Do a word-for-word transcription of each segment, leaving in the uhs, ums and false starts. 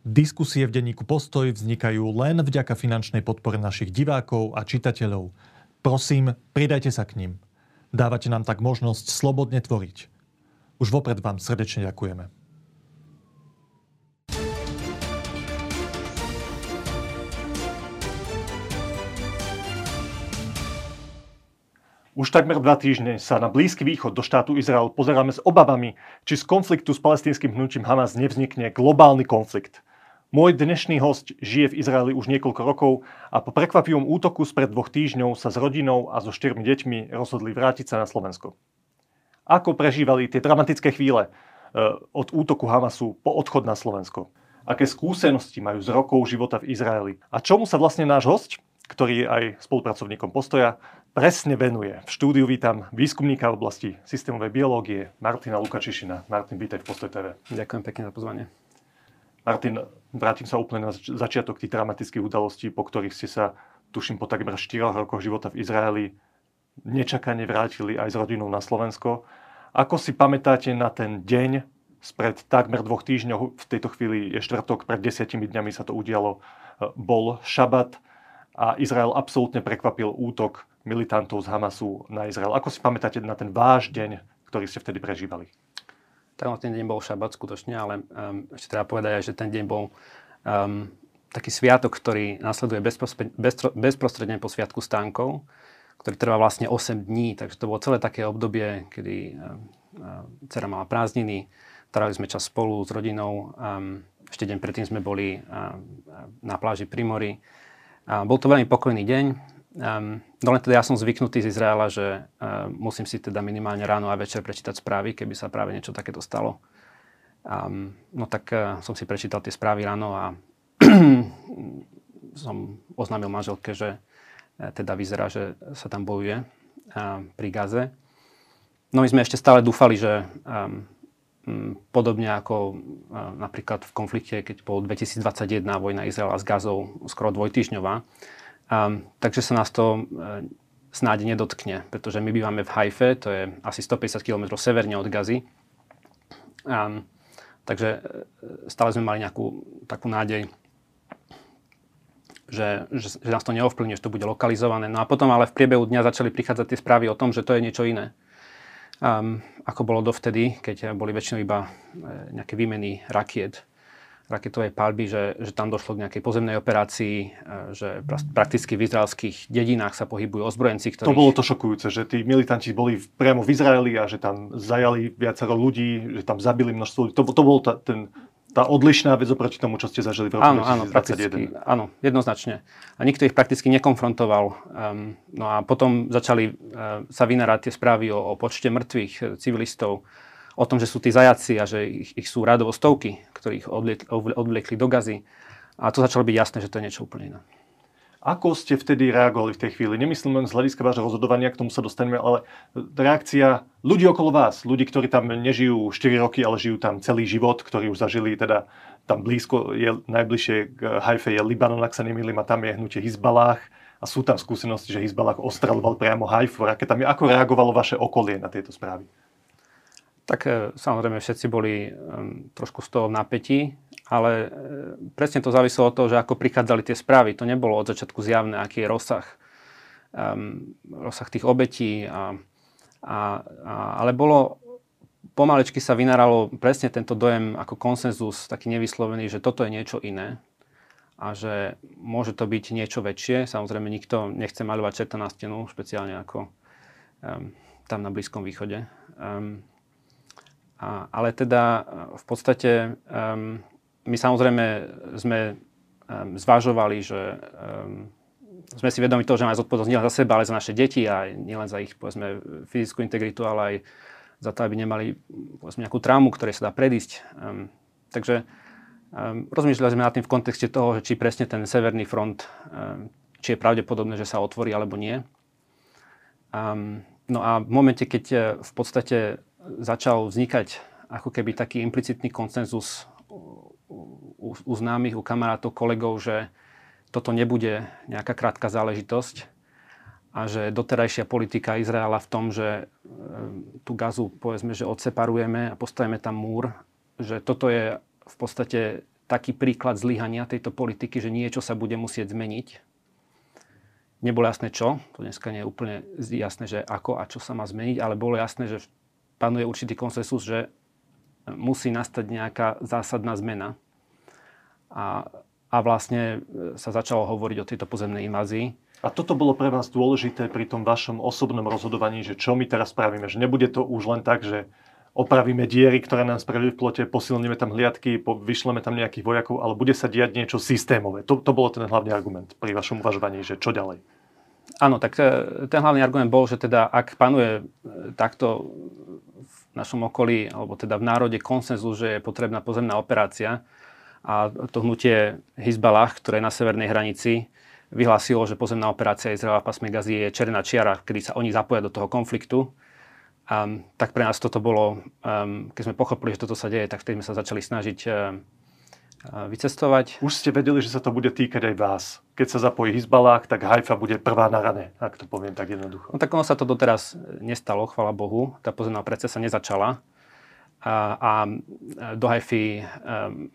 Diskusie v denníku Postoj vznikajú len vďaka finančnej podpore našich divákov a čitateľov. Prosím, pridajte sa k nim. Dávate nám tak možnosť slobodne tvoriť. Už vopred vám srdečne ďakujeme. Už takmer dva týždne sa na Blízky východ do štátu Izrael pozeráme s obavami, či z konfliktu s palestínskym hnutím Hamas nevznikne globálny konflikt. Môj dnešný hosť žije v Izraeli už niekoľko rokov a po prekvapivom útoku spred dvoch týždňov sa s rodinou a so štyrmi deťmi rozhodli vrátiť sa na Slovensko. Ako prežívali tie dramatické chvíle od útoku Hamasu po odchod na Slovensko? Aké skúsenosti majú z rokov života v Izraeli? A čomu sa vlastne náš hosť, ktorý je aj spolupracovníkom Postoja, presne venuje? V štúdiu vítam výskumníka v oblasti systémovej biológie Martina Lukačišina. Martin, vítaj v Postoj té vé. Ďakujem pekne za pozvanie. Martin, vrátim sa úplne na začiatok tých dramatických udalostí, po ktorých ste sa, tuším, po takmer štyroch rokoch života v Izraeli nečakane vrátili aj s rodinou na Slovensko. Ako si pamätáte na ten deň spred takmer dvoch týždňov, v tejto chvíli je štvrtok, pred desiatimi dňami sa to udialo, bol šabat, a Izrael absolútne prekvapil útok militantov z Hamasu na Izrael. Ako si pamätáte na ten váš deň, ktorý ste vtedy prežívali? Tak ten deň bol šabat skutočne, ale um, ešte treba povedať aj, že ten deň bol um, taký sviatok, ktorý nasleduje bezprostredne, bezprostredne po sviatku stánkov, ktorý trvá vlastne osem dní. Takže to bolo celé také obdobie, kedy um, um, dcera mala prázdniny, trávili sme čas spolu s rodinou. Um, ešte deň predtým sme boli um, na pláži pri mori. A bol to veľmi pokojný deň. Um, no len teda ja som zvyknutý z Izraela, že um, musím si teda minimálne ráno a večer prečítať správy, keby sa práve niečo takéto stalo. Um, no tak uh, som si prečítal tie správy ráno a som oznámil manželke, že uh, teda vyzerá, že sa tam bojuje uh, pri Gaze. No my sme ešte stále dúfali, že um, um, podobne ako uh, napríklad v konflikte, keď bol dvetisícdvadsaťjeden vojna Izraela s Gazou skoro dvojtýždňová, Um, takže sa nás to uh, snáď nedotkne, pretože my bývame v Haife, to je asi stopäťdesiat kilometrov severne od Gazy. Um, takže stále sme mali nejakú takú nádej, že, že, že nás to neovplyvne, že to bude lokalizované. No a potom ale v priebehu dňa začali prichádzať tie správy o tom, že to je niečo iné. Um, ako bolo dovtedy, keď boli väčšinou iba uh, nejaké výmeny rakiet. Raketovej palby, že, že tam došlo k nejakej pozemnej operácii, že prakticky v izraelských dedinách sa pohybujú ozbrojenci, ktorí... To bolo to šokujúce, že tí militanti boli priamo v Izraeli a že tam zajali viacero ľudí, že tam zabili množstvo ľudí. To, to bolo tá, ten, tá odlišná vec oproti tomu, čo ste zažili v roku áno, dvetisícdvadsaťjeden. Áno, áno, jednoznačne. A nikto ich prakticky nekonfrontoval. Um, no a potom začali uh, sa vynárať tie správy o, o počte mŕtvych civilistov, o tom, že sú tí zajaci a že ich, ich sú radovo stovky, ktorí ich odvliekli do Gazy. A to začalo byť jasné, že to je niečo úplne iné. Ako ste vtedy reagovali v tej chvíli? Nemyslím len z hľadiska vášho rozhodovania, k tomu sa dostaneme, ale reakcia ľudí okolo vás, ľudí, ktorí tam nežijú štyri roky, ale žijú tam celý život, ktorí už zažili, teda tam blízko, je najbližšie k Haife je Libanon, ak sa nemýlim, a tam je hnutie Hizballáh. A sú tam skúsenosti, že Hizballáh ostreľoval priamo Haifu raketami. Ako reagovalo vaše okolie na tieto správy? Tak samozrejme všetci boli um, trošku z toho v napätí, ale e, presne to záviselo od toho, že ako prichádzali tie správy. To nebolo od začiatku zjavné, aký je rozsah, um, rozsah tých obetí, a, a, a, ale bolo, pomalečky sa vynáralo presne tento dojem ako konsenzus, taký nevyslovený, že toto je niečo iné a že môže to byť niečo väčšie. Samozrejme nikto nechce maľovať čerta na stenu, špeciálne ako um, tam na Blízkom východe. Um, A, ale teda v podstate um, my samozrejme sme um, zvažovali, že um, sme si vedomi toho, že máme zodpovednosť nielen za seba, ale za naše deti a nielen za ich povedzme, fyzickú integritu, ale aj za to, aby nemali povedzme, nejakú traumu, ktorej sa dá predísť. Um, takže um, rozmýšľali sme nad tým v kontexte toho, že či presne ten severný front, um, či je pravdepodobné, že sa otvorí alebo nie. Um, no a v momente, keď v podstate začal vznikať ako keby taký implicitný konsenzus u, u, u známych, u kamarátov, kolegov, že toto nebude nejaká krátka záležitosť a že doterajšia politika Izraela v tom, že e, tú Gazu povedzme, že odseparujeme a postavíme tam múr, že toto je v podstate taký príklad zlyhania tejto politiky, že niečo sa bude musieť zmeniť. Nebolo jasné čo, to dneska nie je úplne jasné, že ako a čo sa má zmeniť, ale bolo jasné, že panuje určitý konsensus, že musí nastať nejaká zásadná zmena. A, a vlastne sa začalo hovoriť o tejto pozemnej invázii. A toto bolo pre vás dôležité pri tom vašom osobnom rozhodovaní, že čo my teraz spravíme, že nebude to už len tak, že opravíme diery, ktoré nám spravili v plote, posilníme tam hliadky, vyšleme tam nejakých vojakov, ale bude sa diať niečo systémové. To, to bolo ten hlavný argument pri vašom uvažovaní, že čo ďalej? Áno, tak ten hlavný argument bol, že teda ak panuje takto v našom okolí, alebo teda v národe konsenzus, že je potrebná pozemná operácia a to hnutie Hizballáh, ktoré je na severnej hranici, vyhlásilo, že pozemná operácia Izraela v pásme Gazy je černá čiara, kedy sa oni zapoja do toho konfliktu. Um, tak pre nás toto bolo, um, keď sme pochopili, že toto sa deje, tak vtedy sme sa začali snažiť um, vycestovať. Už ste vedeli, že sa to bude týkať aj vás. Keď sa zapojí Hizballáh, tak Haifa bude prvá na rane, ak to poviem tak jednoducho. No tak ono sa to doteraz nestalo, chvála Bohu. Tá pozemná operácia sa nezačala. A, a do Haify, um,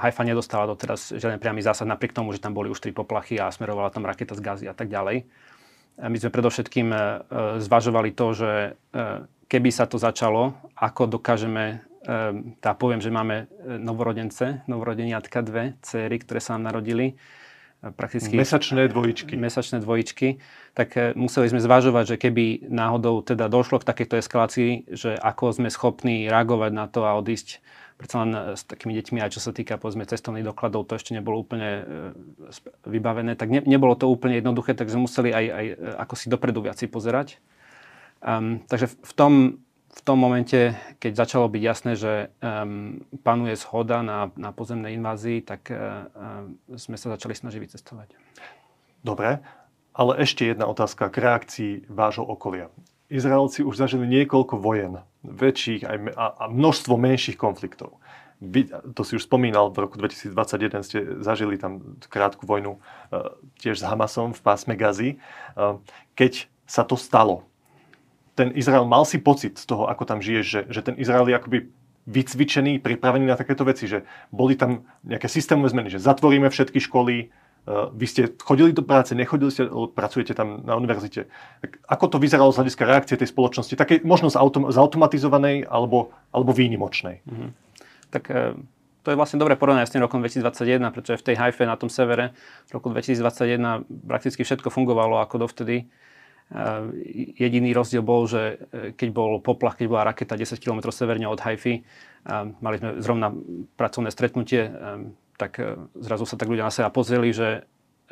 Haifa nedostala doteraz žiaden priamy zásah, napriek tomu, že tam boli už tri poplachy a smerovala tam raketa z Gazy a tak ďalej. My sme predovšetkým zvažovali to, že keby sa to začalo, ako dokážeme, tá poviem, že máme novorodence, novorodeniatka dve, céry, ktoré sa nám narodili. Prakticky mesačné dvojičky. Mesačné dvojičky. Tak museli sme zvažovať, že keby náhodou teda došlo k takejto eskalácii, že ako sme schopní reagovať na to a odísť. Preto len s takými deťmi, aj čo sa týka povedzme cestovných dokladov, to ešte nebolo úplne vybavené. Tak ne, nebolo to úplne jednoduché, takže museli aj, aj ako si dopredu viac pozerať. Um, takže v tom, v tom momente, keď začalo byť jasné, že um, panuje zhoda na, na pozemnej invázii, tak um, sme sa začali snažiť vycestovať. Dobre, ale ešte jedna otázka k reakcii vášho okolia. Izraelci už zažili niekoľko vojen, väčších aj, a, a množstvo menších konfliktov. Vy, to si už spomínal, v roku dvetisícdvadsaťjeden ste zažili tam krátku vojnu e, tiež s Hamasom v pásme Gazy. E, keď sa to stalo, ten Izrael mal si pocit z toho, ako tam žiješ, že, že ten Izrael je akoby vycvičený, pripravený na takéto veci, že boli tam nejaké systémové zmeny, že zatvoríme všetky školy, vy ste chodili do práce, nechodili ste, pracujete tam na univerzite. Ako to vyzeralo z hľadiska reakcie tej spoločnosti? Také možno zautomatizovanej alebo, alebo výnimočnej. Mm-hmm. Tak to je vlastne dobre porovnané s tým rokom dvetisícdvadsaťjeden, pretože v tej Haife na tom severe v roku dvetisícdvadsaťjeden prakticky všetko fungovalo ako dovtedy. Jediný rozdiel bol, že keď bol poplach, keď bola raketa desať kilometrov severne od Haify, mali sme zrovna pracovné stretnutie, tak zrazu sa tak ľudia na seba pozreli, že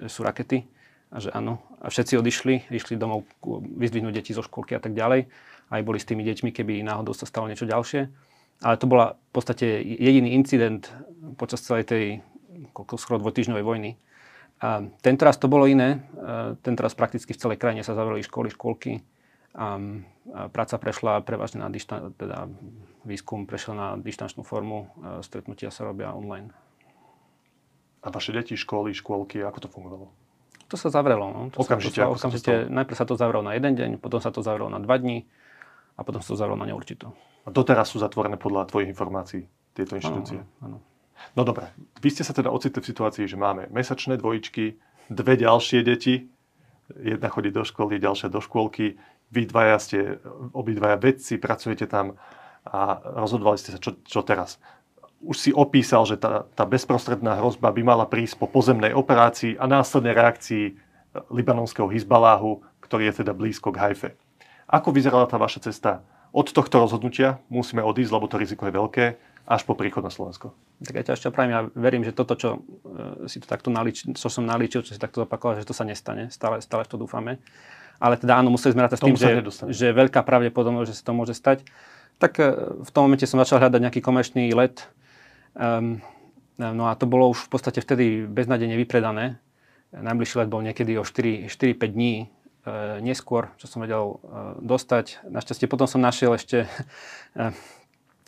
sú rakety a že áno. A všetci odišli, išli domov vyzdvihnúť deti zo škôlky a tak ďalej. Aj boli s tými deťmi, keby náhodou sa stalo niečo ďalšie. Ale to bola v podstate jediný incident počas celej tej skoro dvojtýždňovej vojny. A tento raz to bolo iné. Tento raz prakticky v celej krajine sa zavreli školy, škôlky. A práca prešla prevažne na dištan, teda výskum prešiel na dištančnú formu. Stretnutia sa robia online. A vaše deti, školy, škôlky, ako to fungovalo? To sa zavrelo. No. To okamžite? Sa, to sa, okamžite sa to najprv sa to zavrelo na jeden deň, potom sa to zavrelo na dva dní a potom sa to zavrelo na neurčito. A doteraz sú zatvorené podľa tvojich informácií tieto inštitúcie? Áno. No dobre, vy ste sa teda ocitli v situácii, že máme mesačné dvojičky, dve ďalšie deti, jedna chodí do školy, ďalšia do škôlky, vy dvaja ste, obidvaja vedci, pracujete tam a rozhodovali ste sa, čo, čo teraz. Už si opísal, že tá, tá bezprostredná hrozba by mala prísť po pozemnej operácii a následnej reakcii libanonského Hizballáhu, ktorý je teda blízko k Haife. Ako vyzerala tá vaša cesta? Od tohto rozhodnutia musíme odísť, lebo to riziko je veľké, až po príchod na Slovensko. Tak ja ťa ešte opravím, ja verím, že toto, čo si to takto naličil, čo som naličil, čo si takto zopakoval, že to sa nestane. Stále, stále v to dúfame. Ale teda áno, museli sme rátať s tým, že, že je veľká pravdepodobnosť, že sa to môže stať. Tak v tom momente som začal hľadať nejaký komerčný let. Um, no a to bolo už v podstate vtedy beznadene vypredané. Najbližší let bol niekedy o štyri až päť dní e, neskôr, čo som vedel e, dostať. Našťastie potom som našiel ešte... E,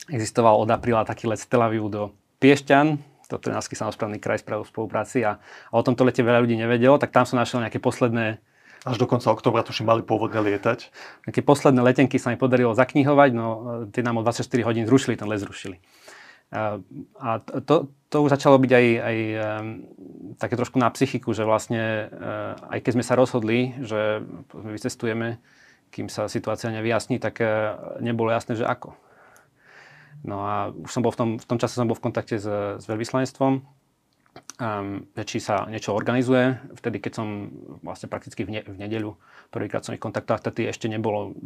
Existoval od apríla taký let z Tel Avivu do Piešťan, to Trenčiansky samosprávny kraj spravil v spolupráci a, a o tomto lete veľa ľudí nevedelo, tak tam som našiel nejaké posledné... Až do konca októbra tuším mali pôvodne lietať. Nejaké posledné letenky sa mi podarilo zaknihovať, no tie nám o dvadsaťštyri hodín zrušili, ten let zrušili. A to, to už začalo byť aj, aj také trošku na psychiku, že vlastne aj keď sme sa rozhodli, že vycestujeme, kým sa situácia nevyjasní, tak nebolo jasné, že ako. No a už som bol v tom, v tom čase som bol v kontakte s, s veľvyslanectvom, um, či sa niečo organizuje. Vtedy, keď som vlastne prakticky v, ne, v nedeľu prvýkrát som ich kontaktoval, vtedy ešte nebolo,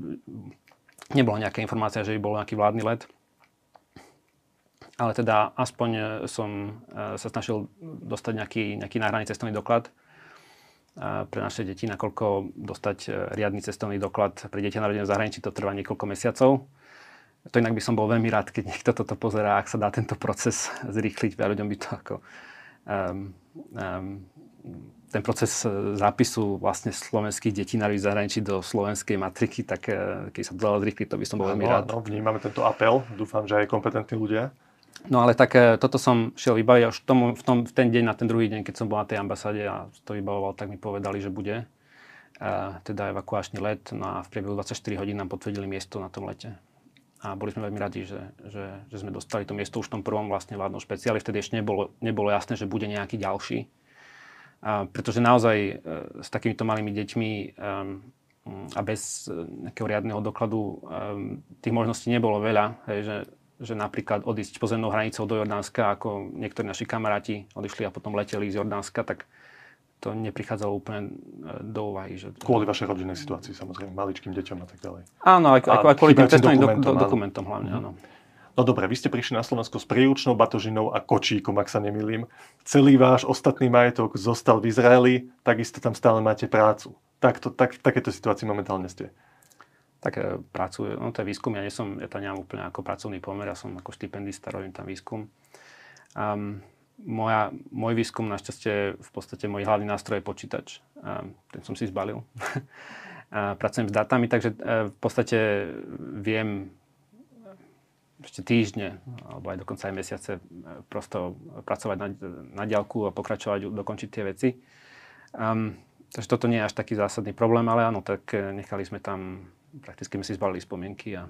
nebolo nejaká informácia, že by bol nejaký vládny let. Ale teda aspoň som uh, sa snažil dostať nejaký, nejaký náhradný cestovný doklad uh, pre naše deti, nakoľko dostať uh, riadny cestovný doklad pre deti narodené v zahraničí to trvá niekoľko mesiacov. To inak by som bol veľmi rád, keď niekto toto pozerá, ak sa dá tento proces zrýchliť. Veľa ľuďom by to ako... Um, um, ten proces zápisu vlastne slovenských detí na zahraničí do slovenskej matriky, tak keď sa to dalo zrýchliť, to by som bol veľmi rád. No, no, vnímame tento apel. Dúfam, že aj kompetentní ľudia. No ale tak toto som šiel vybaviť už tomu, v, tom, v ten deň, na ten druhý deň, keď som bol na tej ambasáde a to vybavoval, tak mi povedali, že bude. Uh, teda evakuačný let. No a v priebehu dvadsaťštyri hodín nám potvrdili miesto na tom lete. A boli sme veľmi radi, že, že, že sme dostali to miesto už v tom prvom vlastne vládnom špeciáli. Vtedy ešte nebolo, nebolo jasné, že bude nejaký ďalší. A pretože naozaj e, s takýmito malými deťmi e, a bez nejakého riadneho dokladu e, tých možností nebolo veľa. Hej, že, že napríklad odísť pozemnou hranicou do Jordánska, ako niektorí naši kamaráti odišli a potom leteli z Jordánska, tak to neprichádzalo úplne do úvahy. Že... Kvôli vašej rodinnej situácii, samozrejme, maličkým deťom a tak ďalej. Áno, aj, aj, aj kvôli tým cestovným dokumentom, do, do, dokumentom hlavne, áno. No dobre, vy ste prišli na Slovensko s príručnou batožinou a kočíkom, ak sa nemýlim. Celý váš ostatný majetok zostal v Izraeli, takisto tam stále máte prácu. Takto, tak, v takéto situácii momentálne ste. Tak prácu, no to je výskum, ja nie som, ja tam nemám úplne ako pracovný pomer, ja som ako štipendista, robím tam výskum. Um, Moja, môj výskum, našťastie, v podstate môj hlavný nástroj je počítač. Ten som si zbalil. Pracujem s dátami, takže v podstate viem ešte týždne, alebo aj dokonca aj mesiace, prosto pracovať na, na diaľku a pokračovať, dokončiť tie veci. Um, takže toto nie je až taký zásadný problém, ale áno, tak nechali sme tam, prakticky sme si zbalili spomienky a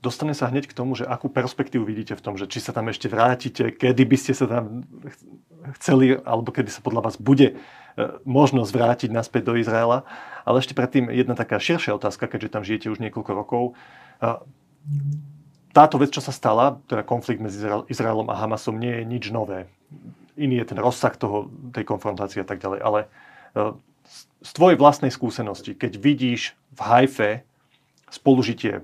dostane sa hneď k tomu, že akú perspektívu vidíte v tom, že či sa tam ešte vrátite, kedy by ste sa tam chceli, alebo kedy sa podľa vás bude možnosť vrátiť naspäť do Izraela. Ale ešte predtým jedna taká širšia otázka, keďže tam žijete už niekoľko rokov. Táto vec, čo sa stala, teda konflikt medzi Izraelom a Hamasom, nie je nič nové. Iný je ten rozsah toho, tej konfrontácie a tak ďalej. Ale z tvojej vlastnej skúsenosti, keď vidíš v Haife spolužitie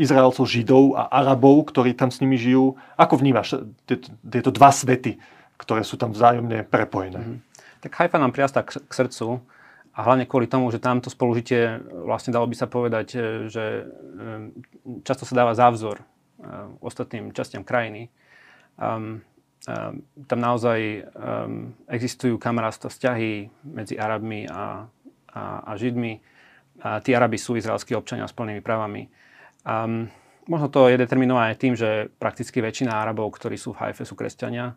Izraelcov, Židov a Arabov, ktorí tam s nimi žijú. Ako vnímaš tieto dva svety, ktoré sú tam vzájomne prepojené? Mm-hmm. Tak Haifa nám prirastá k, k srdcu a hlavne kvôli tomu, že tamto spolužitie, vlastne dalo by sa povedať, že často sa dáva závzor ostatným častiam krajiny. Um, um, tam naozaj um, existujú kamarátske vzťahy medzi Arabmi a, a, a Židmi. A tí Arabi sú izraelskí občania s plnými právami. Um, možno to je determinované tým, že prakticky väčšina Arabov, ktorí sú v Haife, sú kresťania.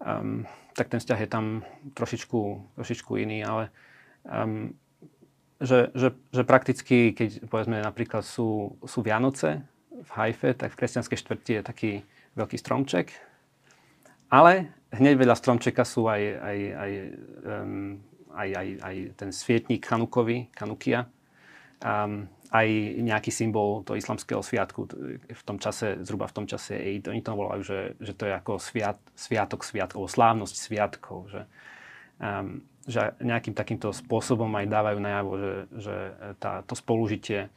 Um, tak ten vzťah je tam trošičku, trošičku iný, ale um, že, že, že prakticky, keď povedzme napríklad sú, sú Vianoce v Haife, tak v kresťanskej štvrti je taký veľký stromček. Ale hneď vedľa stromčeka sú aj, aj, aj, um, aj, aj, aj ten svietnik Hanukovi, Hanukia. Um, aj nejaký symbol toho islamského sviatku v tom čase, zhruba v tom čase Eid. Oni to volajú, že, že to je ako sviat, sviatok sviatkov, slávnosť sviatkov. Že, um, že nejakým takýmto spôsobom aj dávajú najavo, že, že tá, to spolužitie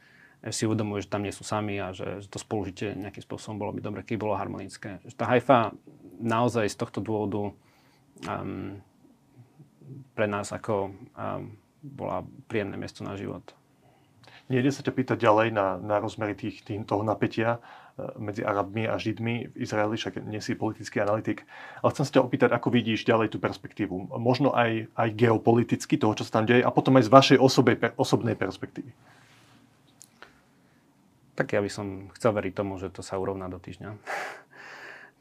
si uvedomuje, že tam nie sú sami a že, že to spolužitie nejakým spôsobom bolo by dobre, keby bolo harmonické. Že tá Haifa naozaj z tohto dôvodu um, pre nás ako um, bola príjemné miesto na život. Nejde sa ťa pýtať ďalej na, na rozmery tých, tých, toho napätia medzi Arabmi a Židmi v Izraeli, však nie si politický analytik, ale chcem sa ťa opýtať, ako vidíš ďalej tú perspektívu, možno aj, aj geopoliticky toho, čo sa tam deje, a potom aj z vašej osobe, osobnej perspektívy. Tak ja by som chcel veriť tomu, že to sa urovná do týždňa.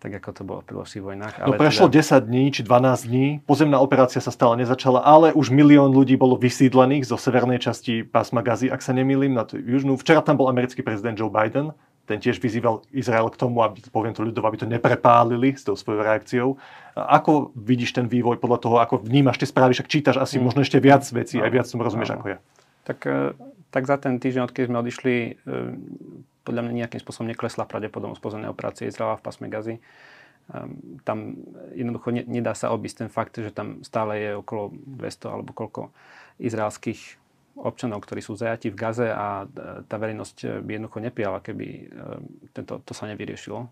Tak ako to bolo v prvých vojnách. Ale no prešlo teda... desať dní či dvanásť dní, pozemná operácia sa stále nezačala, ale už milión ľudí bolo vysídlených zo severnej časti pásma Gazy, ak sa nemýlim, na južnú. Včera tam bol americký prezident Joe Biden, Ten tiež vyzýval Izrael k tomu, aby, poviem to ľudov, aby to neprepálili s tou svojou reakciou. Ako vidíš ten vývoj podľa toho, ako vnímaš tie správy, však čítaš asi mm. možno ešte viac vecí, aj viac som rozumieš, no. ako ja. Tak, tak za ten týždeň, odkedy sme odišli, podľa mňa nejakým spôsobom neklesla pravdepodobnosť pozemnej operácie Izraela v pásme Gazy. Tam jednoducho ne, nedá sa obísť ten fakt, že tam stále je okolo dvesto alebo koľko izraelských občanov, ktorí sú zajatí v Gaze, a tá verejnosť by jednoducho neprijala, keby tento, to sa nevyriešilo.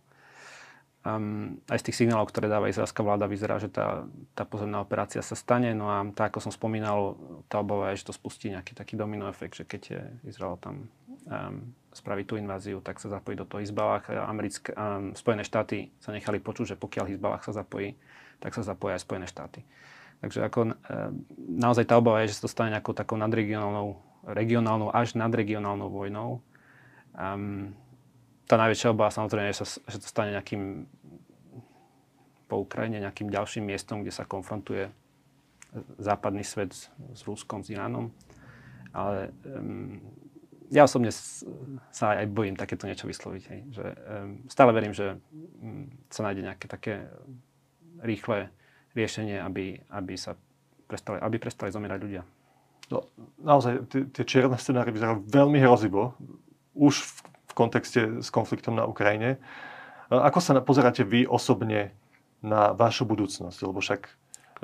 Um, aj z tých signálov, ktoré dáva izraelská vláda, vyzerá, že tá, tá pozemná operácia sa stane. No a tá, ako som spomínal, tá obava je, že to spustí nejaký taký domino efekt, že keď je Izrael tam um, spraví tú inváziu, tak sa zapojí do toho Hizballáh. Americk, um, Spojené štáty sa nechali počuť, že pokiaľ Hizballáh sa zapojí, tak sa zapojí aj Spojené štáty. Takže ako, naozaj tá obava je, že sa to stane nejakou takou nadregionálnou, regionálnou až nadregionálnou vojnou. Um, tá najväčšia obava samozrejme je, že to stane nejakým po Ukrajine, nejakým ďalším miestom, kde sa konfrontuje západný svet s, s Ruskom, s Iránom. Ale um, ja osobne sa aj, aj bojím takéto niečo vysloviť. Hej, že, um, stále verím, že um, sa nájde nejaké také rýchle riešenie, aby, aby sa prestali, aby prestali zomierať ľudia. No, naozaj, tie čierne scenárie vyzerajú veľmi hrozivo, už v, v kontexte s konfliktom na Ukrajine. Ako sa pozeráte vy osobne na vašu budúcnosť? Lebo však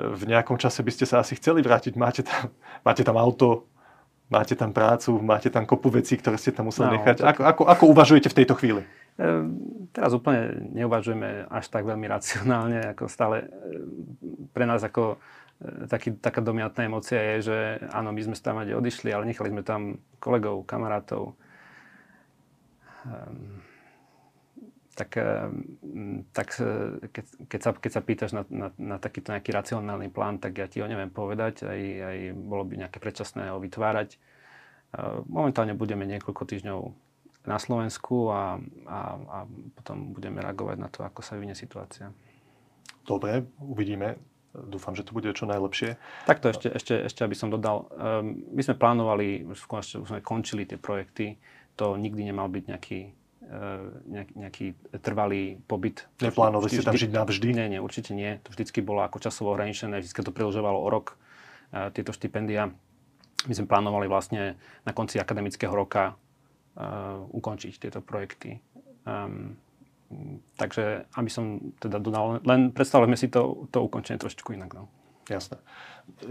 v nejakom čase by ste sa asi chceli vrátiť. Máte tam, máte tam auto, máte tam prácu, máte tam kopu vecí, ktoré ste tam museli no, nechať. Tak... Ako, ako, ako uvažujete v tejto chvíli? Teraz úplne neuvažujeme až tak veľmi racionálne, ako stále pre nás ako taký, taká dominantná emócia je, že áno, my sme tam aj odišli, ale nechali sme tam kolegov, kamarátov. Tak, tak keď, keď, sa, keď sa pýtaš na, na, na takýto nejaký racionálny plán, tak ja ti ho neviem povedať, aj, aj bolo by nejaké predčasné ho vytvárať. Momentálne budeme niekoľko týždňov na Slovensku a, a, a potom budeme reagovať na to, ako sa vyvinie situácia. Dobre, uvidíme. Dúfam, že to bude čo najlepšie. Takto ešte, ešte, ešte aby som dodal. Um, my sme plánovali, už sme končili tie projekty, to nikdy nemal byť nejaký, uh, nejaký, nejaký trvalý pobyt. Neplánovali ste tam žiť navždy? Nie, nie, určite nie. To vždycky bolo ako časovo ohraničené, vždycky to predĺžovalo o rok, uh, tieto štipendia. My sme plánovali vlastne na konci akademického roka Uh, ukončiť tieto projekty. Um, takže, aby som teda dodal, len predstavujeme si to, to ukončenie trošičku inak. No. Jasné.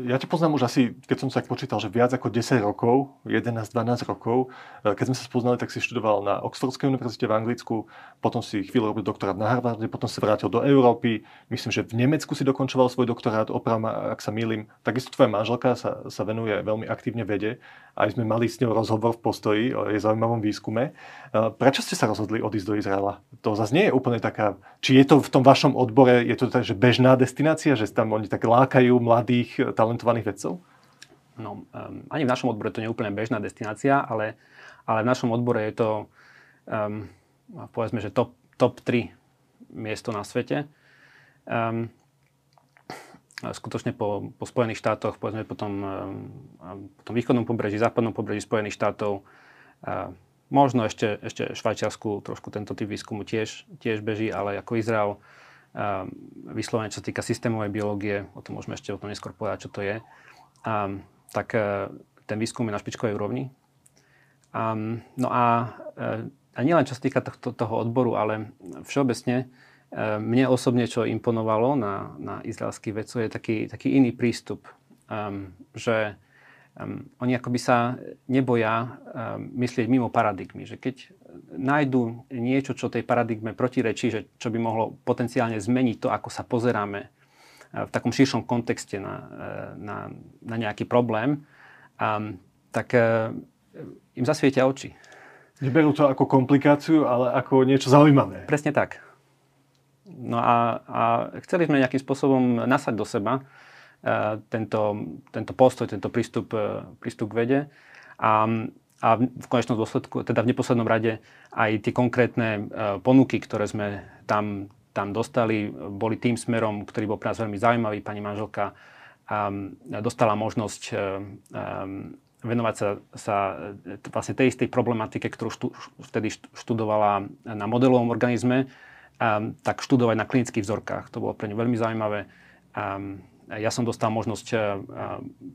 Ja ťa poznám už asi, keď som sa tak počítal, že viac ako desať rokov, jedenásť dvanásť rokov. Keď sme sa spoznali, tak si študoval na Oxfordskej univerzite v Anglicku, potom si chvíľu robil doktorát na Harvarde, potom sa vrátil do Európy. Myslím, že v Nemecku si dokončoval svoj doktorát, opravma, ak sa mýlim. Takisto tvoja manželka sa, sa venuje veľmi aktívne vede. Aj sme mali s ňou rozhovor v Postoji o jej zaujímavom výskume. Prečo ste sa rozhodli odísť do Izraela? To zase nie je úplne taká... Či je to v tom vašom odbore, je to tak, že bežná destinácia, že tam oni tak lákajú mladých talentovaných vedcov? No, um, ani v našom odbore to nie je úplne bežná destinácia, ale, ale v našom odbore je to, um, povedzme, že top, top tri miesto na svete. Um, skutočne po, po Spojených štátoch, povedzme potom um, po tom východnom pobreží, západnom pobreží Spojených štátov, um, možno ešte, ešte Švajčiarsku, trošku tento typ výskumu tiež, tiež beží, ale ako Izrael, Uh, vyslovene, čo sa týka systémovej biológie, o tom môžeme ešte o tom neskôr povedať, čo to je, um, tak uh, ten výskum je na špičkovej úrovni. Um, no a, uh, a nielen čo sa týka tohto, toho odboru, ale všeobecne, uh, mne osobne, čo imponovalo na, na izraelských vedcov, je taký, taký iný prístup, um, že um, oni akoby sa neboja um, myslieť mimo paradigmy, že keď nájdu niečo, čo tej paradigme protirečí, že čo by mohlo potenciálne zmeniť to, ako sa pozeráme v takom širšom kontexte na, na, na nejaký problém, um, tak um, im zasvietia oči. Neberú to ako komplikáciu, ale ako niečo zaujímavé. Presne tak. No a, a chceli sme nejakým spôsobom nasať do seba uh, tento, tento postoj, tento prístup, uh, prístup k vede. A A v konečnom dôsledku, teda v neposlednom rade, aj tie konkrétne e, ponuky, ktoré sme tam, tam dostali, boli tým smerom, ktorý bol pre nás veľmi zaujímavý. Pani manželka um, dostala možnosť um, venovať sa, sa vlastne tej istej problematike, ktorú štú, vtedy študovala na modelovom organizme, um, tak študovať na klinických vzorkách. To bolo pre ňu veľmi zaujímavé. Um, ja som dostal možnosť um,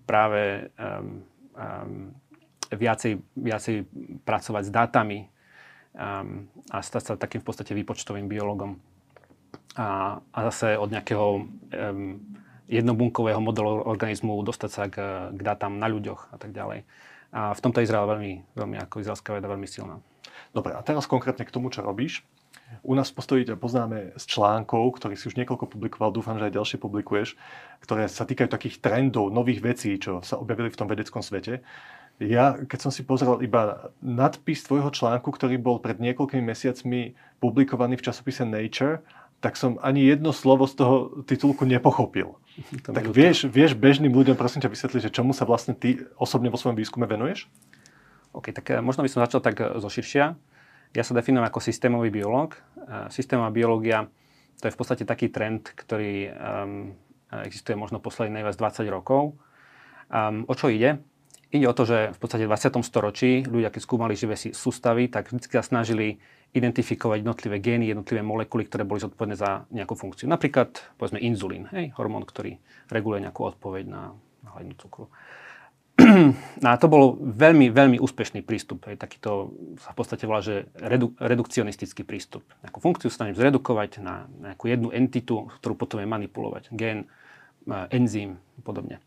práve um, um, viacej, viacej pracovať s dátami um, a stať sa takým v podstate výpočtovým biológom. A, a zase od nejakého um, jednobunkového modelu organizmu dostať sa k, k dátam na ľuďoch a tak ďalej. A v tomto Izrael veľmi, veľmi ako izraelská veda veľmi silná. Dobre, a teraz konkrétne k tomu, čo robíš. U nás v Postoji ťa poznáme z článkov, ktorých si už niekoľko publikoval, dúfam, že aj ďalšie publikuješ, ktoré sa týkajú takých trendov, nových vecí, čo sa objavili v tom vedeckom svete. Ja, keď som si pozrel iba nadpis tvojho článku, ktorý bol pred niekoľkými mesiacmi publikovaný v časopise Nature, tak som ani jedno slovo z toho titulku nepochopil. To tak vieš, vieš bežným ľuďom, prosím ťa, vysvetliť, že čomu sa vlastne ty osobne vo svojom výskume venuješ? OK, tak možno by som začal tak zo širšia. Ja sa definujem ako systémový biológ. Systémová biológia, to je v podstate taký trend, ktorý um, existuje možno posledných najviac dvadsať rokov. Um, o čo ide? Ide o to, že v podstate v dvadsiatom storočí ľudia, keď skúmali živé sústavy, tak vždy sa snažili identifikovať jednotlivé gény, jednotlivé molekuly, ktoré boli zodpovedné za nejakú funkciu. Napríklad, povedzme, inzulín, hej, hormón, ktorý reguluje nejakú odpoveď na, na hladinu cukru. No a to bol veľmi, veľmi úspešný prístup. Hej, takýto sa v podstate volá, že redu, redukcionistický prístup. Nejakú funkciu snažím zredukovať na nejakú jednu entitu, ktorú potom je manipulovať. Gén, enzym a podobne.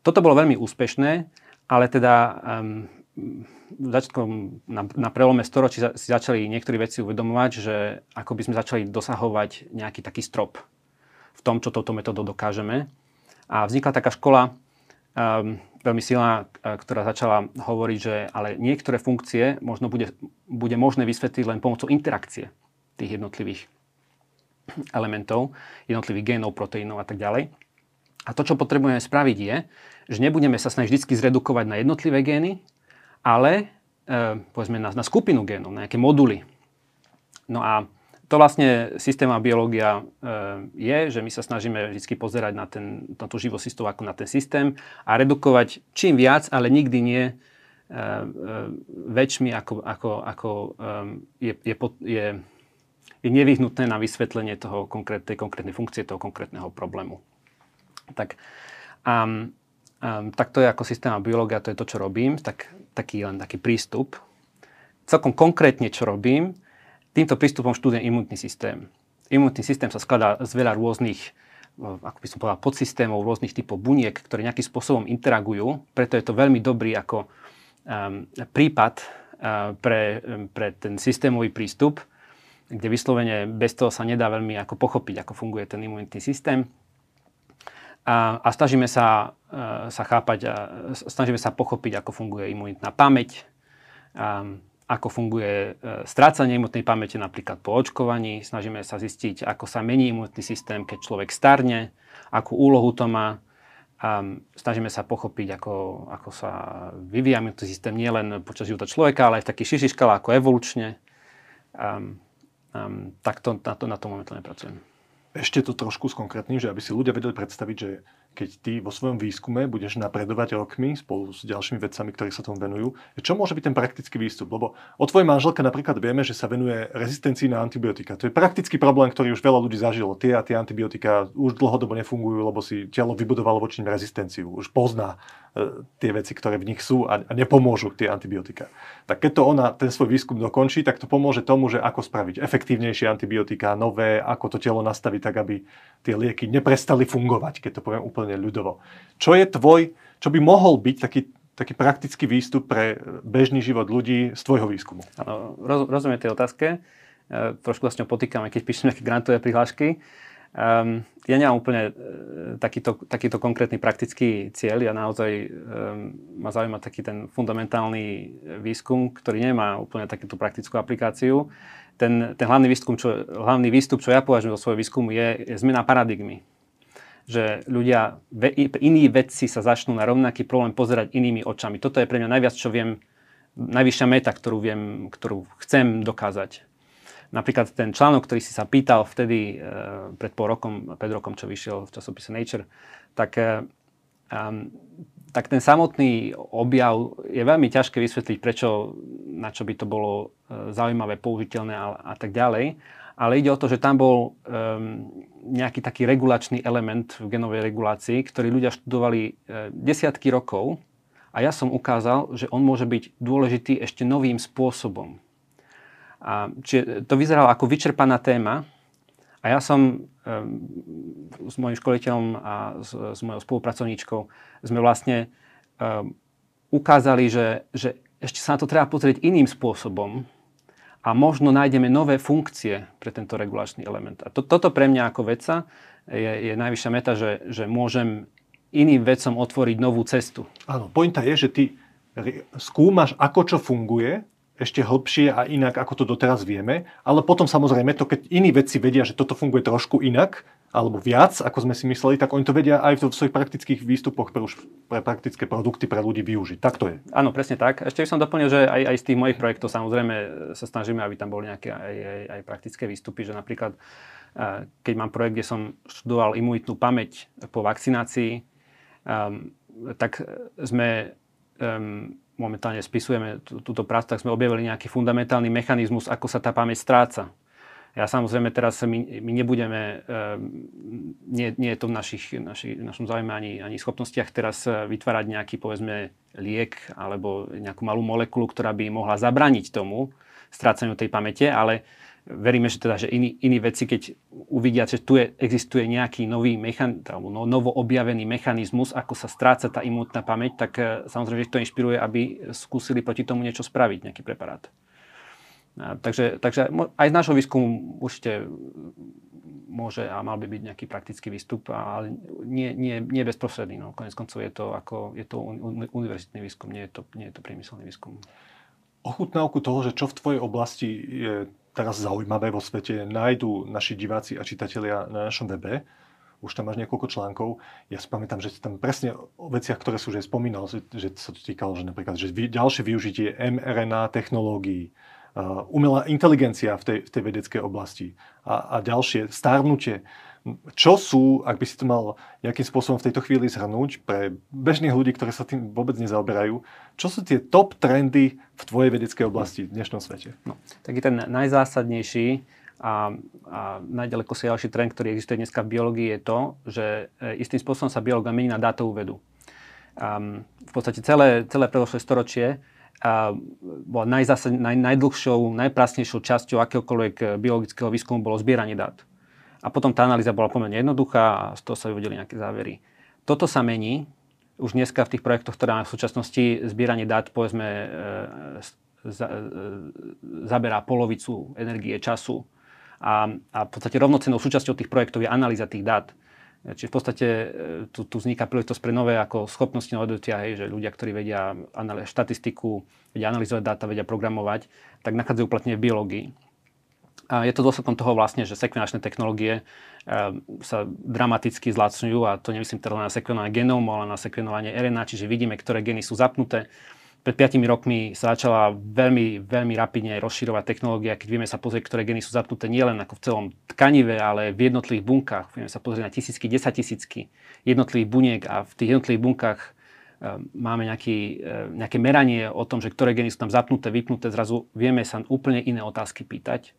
Toto bolo veľmi úspešné, ale teda um, začiatkom na, na prelome storočí si začali niektorí vedci uvedomovať, že ako by sme začali dosahovať nejaký taký strop v tom, čo touto metódou dokážeme. A vznikla taká škola, Um, veľmi silná, ktorá začala hovoriť, že ale niektoré funkcie možno bude, bude možné vysvetliť len pomocou interakcie tých jednotlivých elementov, jednotlivých génov, proteínov a tak ďalej. A to, čo potrebujeme spraviť je, že nebudeme sa snažiť vždy zredukovať na jednotlivé gény, ale e, povedzme na, na skupinu génov, na nejaké moduly. No a to vlastne systémová biológia je, že my sa snažíme vždy pozerať na, ten, na tú živosistov ako na ten systém a redukovať čím viac, ale nikdy nie väčšmi, ako, ako, ako je, je, je, je nevyhnutné na vysvetlenie toho konkrét, tej konkrétnej funkcie, toho konkrétneho problému. Tak, um, um, tak to je ako systémová biológia, to je to, čo robím, tak, taký len taký prístup. Celkom konkrétne, čo robím, týmto prístupom štúdiem imunitný systém. Imunitný systém sa skladá z veľa rôznych, ako by som povedal, podsystémov, rôznych typov buniek, ktoré nejakým spôsobom interagujú. Preto je to veľmi dobrý ako um, prípad uh, pre, um, pre ten systémový prístup, kde vyslovene bez toho sa nedá veľmi ako pochopiť, ako funguje ten imunitný systém. A, a snažíme sa, uh, sa chápať, a snažíme sa pochopiť, ako funguje imunitná pamäť, um, ako funguje strácanie imunitnej pamäte napríklad po očkovaní. Snažíme sa zistiť, ako sa mení imunitný systém, keď človek starne, akú úlohu to má. Snažíme sa pochopiť, ako, ako sa vyvíja imunitný systém nielen počas života človeka, ale aj v takých širších škálach ako evolučne. Um, um, tak to, na to, na to momentálne pracujem. Ešte to trošku skonkrétnim, že aby si ľudia vedeli predstaviť, že keď ty vo svojom výskume budeš napredovať rokmi spolu s ďalšími vedcami, ktorí sa tomu venujú, čo môže byť ten praktický výstup? Lebo o tvojej manželke napríklad vieme, že sa venuje rezistencii na antibiotika. To je praktický problém, ktorý už veľa ľudí zažilo. Tie a tie antibiotika už dlhodobo nefungujú, lebo si telo vybudovalo voči nim rezistenciu. Už pozná e, tie veci, ktoré v nich sú a, a nepomôžu tie antibiotika. Tak keď to ona ten svoj výskum dokončí, tak to pomôže tomu, že ako spraviť efektívnejšie antibiotika, nové, ako to telo nastaviť tak, aby tie lieky neprestali fungovať, keď to poviem úplne ľudovo. Čo je tvoj, čo by mohol byť taký, taký praktický výstup pre bežný život ľudí z tvojho výskumu? Áno, rozumiem tej otázke. E, trošku sa s ňou potýkame, keď píšem nejaké grantové prihlášky. Um, ja nemám úplne e, takýto, takýto konkrétny praktický cieľ. Ja naozaj e, ma zaujíma taký ten fundamentálny výskum, ktorý nemá úplne takúto praktickú aplikáciu. Ten, ten hlavný, výskum, čo, hlavný výstup, čo ja považujem do svojho výskumu, je, je zmena paradigmy. Že ľudia, ve, iní vedci sa začnú na rovnaký problém pozerať inými očami. Toto je pre mňa najviac, čo viem, najvyššia meta, ktorú viem, ktorú chcem dokázať. Napríklad ten článok, ktorý si sa pýtal vtedy, e, pred pol rokom, pred rokom, čo vyšiel v časopise Nature, tak e, um, tak ten samotný objav je veľmi ťažké vysvetliť, prečo, na čo by to bolo zaujímavé, použiteľné a, a tak ďalej. Ale ide o to, že tam bol um, nejaký taký regulačný element v genovej regulácii, ktorý ľudia študovali desiatky rokov a ja som ukázal, že on môže byť dôležitý ešte novým spôsobom. A čiže to vyzeralo ako vyčerpaná téma a ja som um, s mojim školiteľom a s, s mojou spolupracovníčkou sme vlastne um, ukázali, že, že ešte sa na to treba pozrieť iným spôsobom, a možno nájdeme nové funkcie pre tento regulačný element. A to, toto pre mňa ako vedca je, je najvyššia meta, že, že môžem iným vedcom otvoriť novú cestu. Áno, pointa je, že ty skúmaš, ako čo funguje, ešte hlbšie a inak, ako to doteraz vieme, ale potom samozrejme to, keď iní vedci vedia, že toto funguje trošku inak, alebo viac, ako sme si mysleli, tak oni to vedia aj v svojich praktických výstupoch pre, už, pre praktické produkty pre ľudí využiť. Tak to je. Áno, presne tak. Ešte by som doplnil, že aj, aj z tých mojich projektov samozrejme sa snažíme, aby tam boli nejaké aj, aj, aj praktické výstupy, že napríklad keď mám projekt, kde som študoval imunitnú pamäť po vakcinácii, um, tak sme um, momentálne spisujeme tú, túto prácu, tak sme objavili nejaký fundamentálny mechanizmus, ako sa tá pamäť stráca. Ja samozrejme teraz my, my nebudeme, nie, nie je to v našich, naši, našom záujme ani, ani schopnostiach teraz vytvárať nejaký, povedzme, liek alebo nejakú malú molekulu, ktorá by mohla zabrániť tomu strácaniu tej pamäte, ale veríme, že teda, že iní, iní vedci, keď uvidia, že tu je, existuje nejaký nový mechan, alebo novo objavený mechanizmus, ako sa stráca tá imunitná pamäť, tak samozrejme, že to inšpiruje, aby skúsili proti tomu niečo spraviť, nejaký preparát. Takže, takže aj z nášho výskumu určite môže a mal by byť nejaký praktický výstup, ale nie, nie, nie bezprostredný. No. Konec koncov je to, ako, je to univerzitný výskum, nie je to, nie je to priemyselný výskum. Ochutnávku toho, že čo v tvojej oblasti je teraz zaujímavé vo svete, nájdú naši diváci a čitatelia na našom webe. Už tam máš niekoľko článkov. Ja si pamätám, že si tam presne o veciach, ktoré sú, že spomínal, že, že sa to týkalo, že napríklad že ďalšie využitie em er en á technológií, umelá inteligencia v tej, v tej vedeckej oblasti a, a ďalšie, starnutie. Čo sú, ak by si to mal nejakým spôsobom v tejto chvíli zhrnúť pre bežných ľudí, ktorí sa tým vôbec nezaoberajú, čo sú tie top trendy v tvojej vedeckej oblasti v dnešnom svete? No, taký ten najzásadnejší a, a najďaleko siahlejší trend, ktorý existuje dneska v biológii, je to, že istým spôsobom sa biológia mení na dátovú vedu. Um, v podstate celé, celé predošlé storočie a bola najzásad, naj, najdlhšou, najprasnejšou časťou akéhokoľvek biologického výskumu bolo zbieranie dát. A potom tá analýza bola pomerne jednoduchá a z toho sa vyvodili nejaké závery. Toto sa mení. Už dneska v tých projektoch, ktoré máme v súčasnosti, zbieranie dát, povedzme, e, za, e, zaberá polovicu energie, času. A, a v podstate rovnocennou súčasťou tých projektov je analýza tých dát. Čiže v podstate tu, tu vzniká príležitosť pre nové ako schopnosti novedúcia, hej, že ľudia, ktorí vedia analýz, štatistiku, vedia analyzovať dáta, vedia programovať, tak nachádzajú uplatnenie v biológii. A je to dôsledkom toho vlastne, že sekvenačné technológie e, sa dramaticky zlacňujú a to nemyslím teda na sekvenovanie genómu, ale na sekvenovanie er en á, čiže vidíme, ktoré gény sú zapnuté. Pred piatimi rokmi sa začala veľmi, veľmi rapidne rozširovať technológia, keď vieme sa pozrieť, ktoré gény sú zapnuté nielen ako v celom tkanive, ale v jednotlivých bunkách. Vieme sa pozrieť na tisícky, desaťtisícky jednotlivých buniek a v tých jednotlivých bunkách um, máme nejaký, um, nejaké meranie o tom, že ktoré gény sú tam zapnuté, vypnuté. Zrazu vieme sa úplne iné otázky pýtať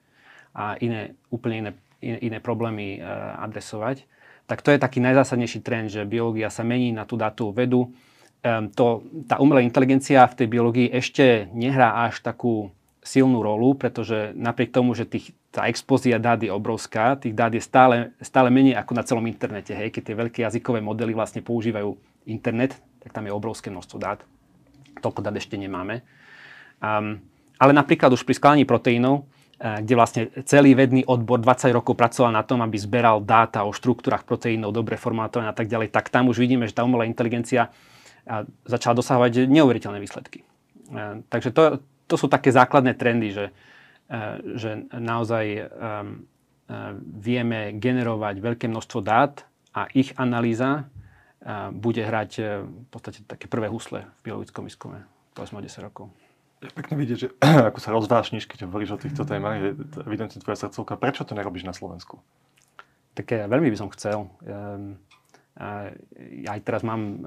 a iné, úplne iné, iné, iné problémy uh, adresovať. Tak to je taký najzásadnejší trend, že biológia sa mení na tú dátovú vedu. To, tá umelá inteligencia v tej biológii ešte nehrá až takú silnú rolu, pretože napriek tomu, že tých, tá expozícia dát je obrovská, tých dát je stále, stále menej ako na celom internete. Hej? Keď tie veľké jazykové modely vlastne používajú internet, tak tam je obrovské množstvo dát. Toľko dát ešte nemáme. Um, ale napríklad už pri skládaní proteínov, kde vlastne celý vedný odbor dvadsať rokov pracoval na tom, aby zberal dáta o štruktúrach proteínov, dobre formátované a tak ďalej, tak tam už vidíme, že tá umelá inteligencia a začala dosahovať neuveriteľné výsledky. E, takže to, to sú také základné trendy, že, e, že naozaj e, e, vieme generovať veľké množstvo dát a ich analýza e, bude hrať e, v podstate také prvé husle v biologickom výskume. To je desať rokov. Je pekne vidieť, že ako sa rozvášniš, keď hovoríš o týchto témach, že evidentne tvoja srdcovka. Prečo to nerobíš na Slovensku? Tak ja veľmi by som chcel. E, Ja aj teraz mám,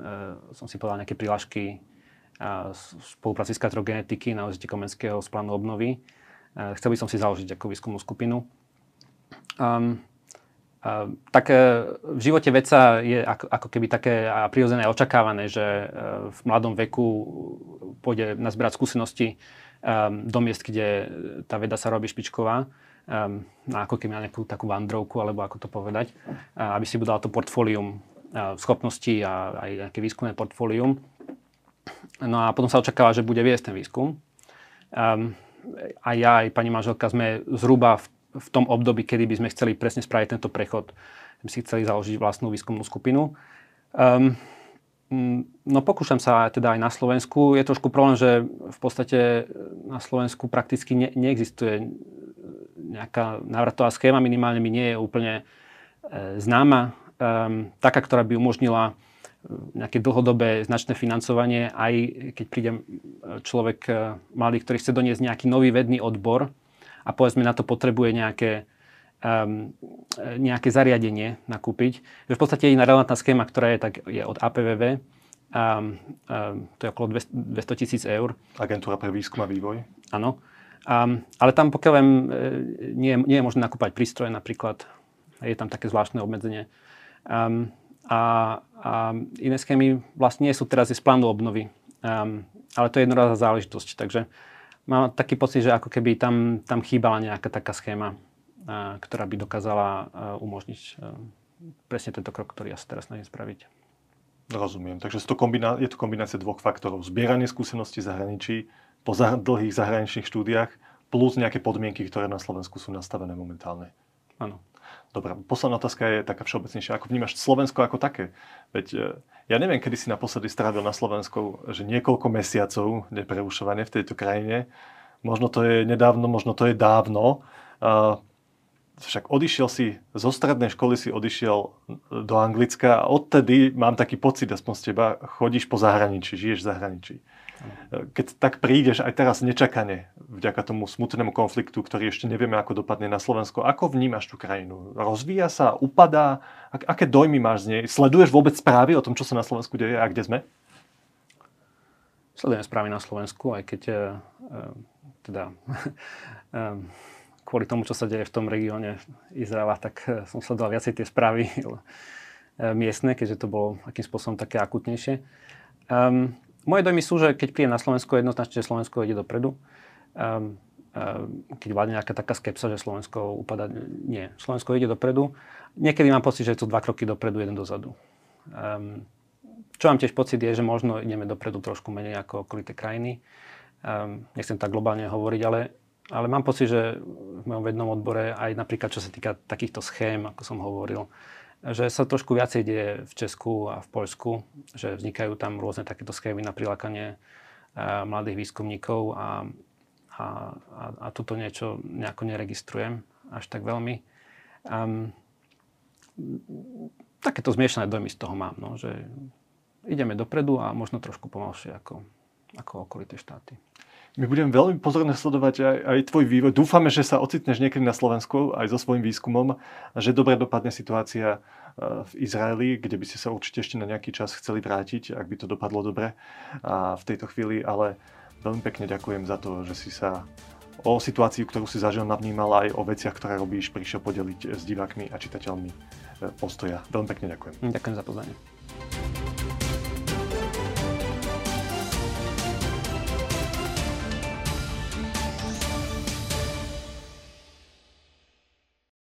som si podal nejaké príľažky spolupráci s katedrou genetiky na Univerzite Komenského z plánu obnovy. Chcel by som si založiť ako výskumnú skupinu. Um, Uh, tak uh, v živote vedca je ako, ako keby také a prirodzené a očakávané, že uh, v mladom veku pôjde nazbierať skúsenosti um, do miest, kde tá veda sa robí špičková. Um, ako keby na nejakú takú vandrovku, alebo ako to povedať. Uh, aby si budal to portfólium uh, schopností a aj nejaké výskumné portfólium. No a potom sa očakáva, že bude viesť ten výskum. Um, a ja, aj pani manželka sme zhruba v v tom období, kedy by sme chceli presne spraviť tento prechod. My si chceli založiť vlastnú výskumnú skupinu. Um, no pokúšam sa teda aj na Slovensku. Je trošku problém, že v podstate na Slovensku prakticky ne- neexistuje nejaká návratová schéma, minimálne mi nie je úplne e, známa. Um, taká, ktorá by umožnila nejaké dlhodobé značné financovanie, aj keď príde človek e, mladý, ktorý chce doniesť nejaký nový vedný odbor, a povedzme na to potrebuje nejaké, um, nejaké zariadenie nakúpiť. V podstate jediná relevantná schéma, ktorá je, tak je od á pé vé vé. Um, um, to je okolo dvesto tisíc eur. Agentúra pre výskum a vývoj. Áno. Um, ale tam pokiaľ viem, nie, nie je možné nakúpať prístroje napríklad. Je tam také zvláštne obmedzenie. Um, a, a iné schémy vlastne nie sú teraz z plánu obnovy. Um, ale to je jednorazová záležitosť. Takže mám taký pocit, že ako keby tam, tam chýbala nejaká taká schéma, ktorá by dokázala umožniť presne tento krok, ktorý ja sa teraz snažím spraviť. Rozumiem. Takže to kombiná- je to kombinácia dvoch faktorov. Zbieranie skúseností v zahraničí po za- dlhých zahraničných štúdiách plus nejaké podmienky, ktoré na Slovensku sú nastavené momentálne. Áno. Dobre, posledná otázka je taká všeobecnejšia. Ako vnímaš Slovensko ako také? Veď ja neviem, kedy si naposledy strávil na Slovensku, že niekoľko mesiacov neprerušovane v tejto krajine. Možno to je nedávno, možno to je dávno. Však odišiel si, zo strednej školy si odišiel do Anglicka a odtedy, mám taký pocit, aspoň z teba, chodíš po zahraničí, žiješ v zahraničí. Keď tak prídeš aj teraz nečakane, vďaka tomu smutnému konfliktu, ktorý ešte nevieme, ako dopadne na Slovensko, ako vnímaš tú krajinu? Rozvíja sa, upadá? Aké dojmy máš z nej? Sleduješ vôbec správy o tom, čo sa na Slovensku deje a kde sme? Sledujem správy na Slovensku, aj keď teda kvôli tomu, čo sa deje v tom regióne Izraela, tak som sledoval viacej tie správy miestne, keďže to bolo akým spôsobom také akutnejšie. Moje dojmy sú, že keď príjem na Slovensko, jednoznačne Slovensko ide dopredu. Um, um, keď vládne nejaká taká skepsa, že Slovensko upadá, nie. Slovensko ide dopredu. Niekedy mám pocit, že je to dva kroky dopredu, jeden dozadu. Um, čo mám tiež pocit je, že možno ideme dopredu trošku menej ako okolité krajiny. Um, nechcem tak globálne hovoriť, ale, ale mám pocit, že v mojom vednom odbore, aj napríklad čo sa týka takýchto schém, ako som hovoril, že sa trošku viacej deje v Česku a v Poľsku, že vznikajú tam rôzne takéto schémy na prilákanie uh, mladých výskumníkov a, a, a, a toto niečo nejako neregistrujem až tak veľmi. Um, takéto zmiešané dojmy z toho mám, no, že ideme dopredu a možno trošku pomalšie ako, ako okolité štáty. My budeme veľmi pozorne sledovať aj, aj tvoj vývoj. Dúfame, že sa ocitneš niekedy na Slovensku aj so svojím výskumom, že dobre dopadne situácia v Izraeli, kde by ste sa určite ešte na nejaký čas chceli vrátiť, ak by to dopadlo dobre a v tejto chvíli, ale veľmi pekne ďakujem za to, že si sa o situácii, ktorú si zažil, navnímal, aj o veciach, ktoré robíš, prišiel podeliť s divákmi a čitateľmi Postoja. Veľmi pekne ďakujem. Ďakujem za pozvanie.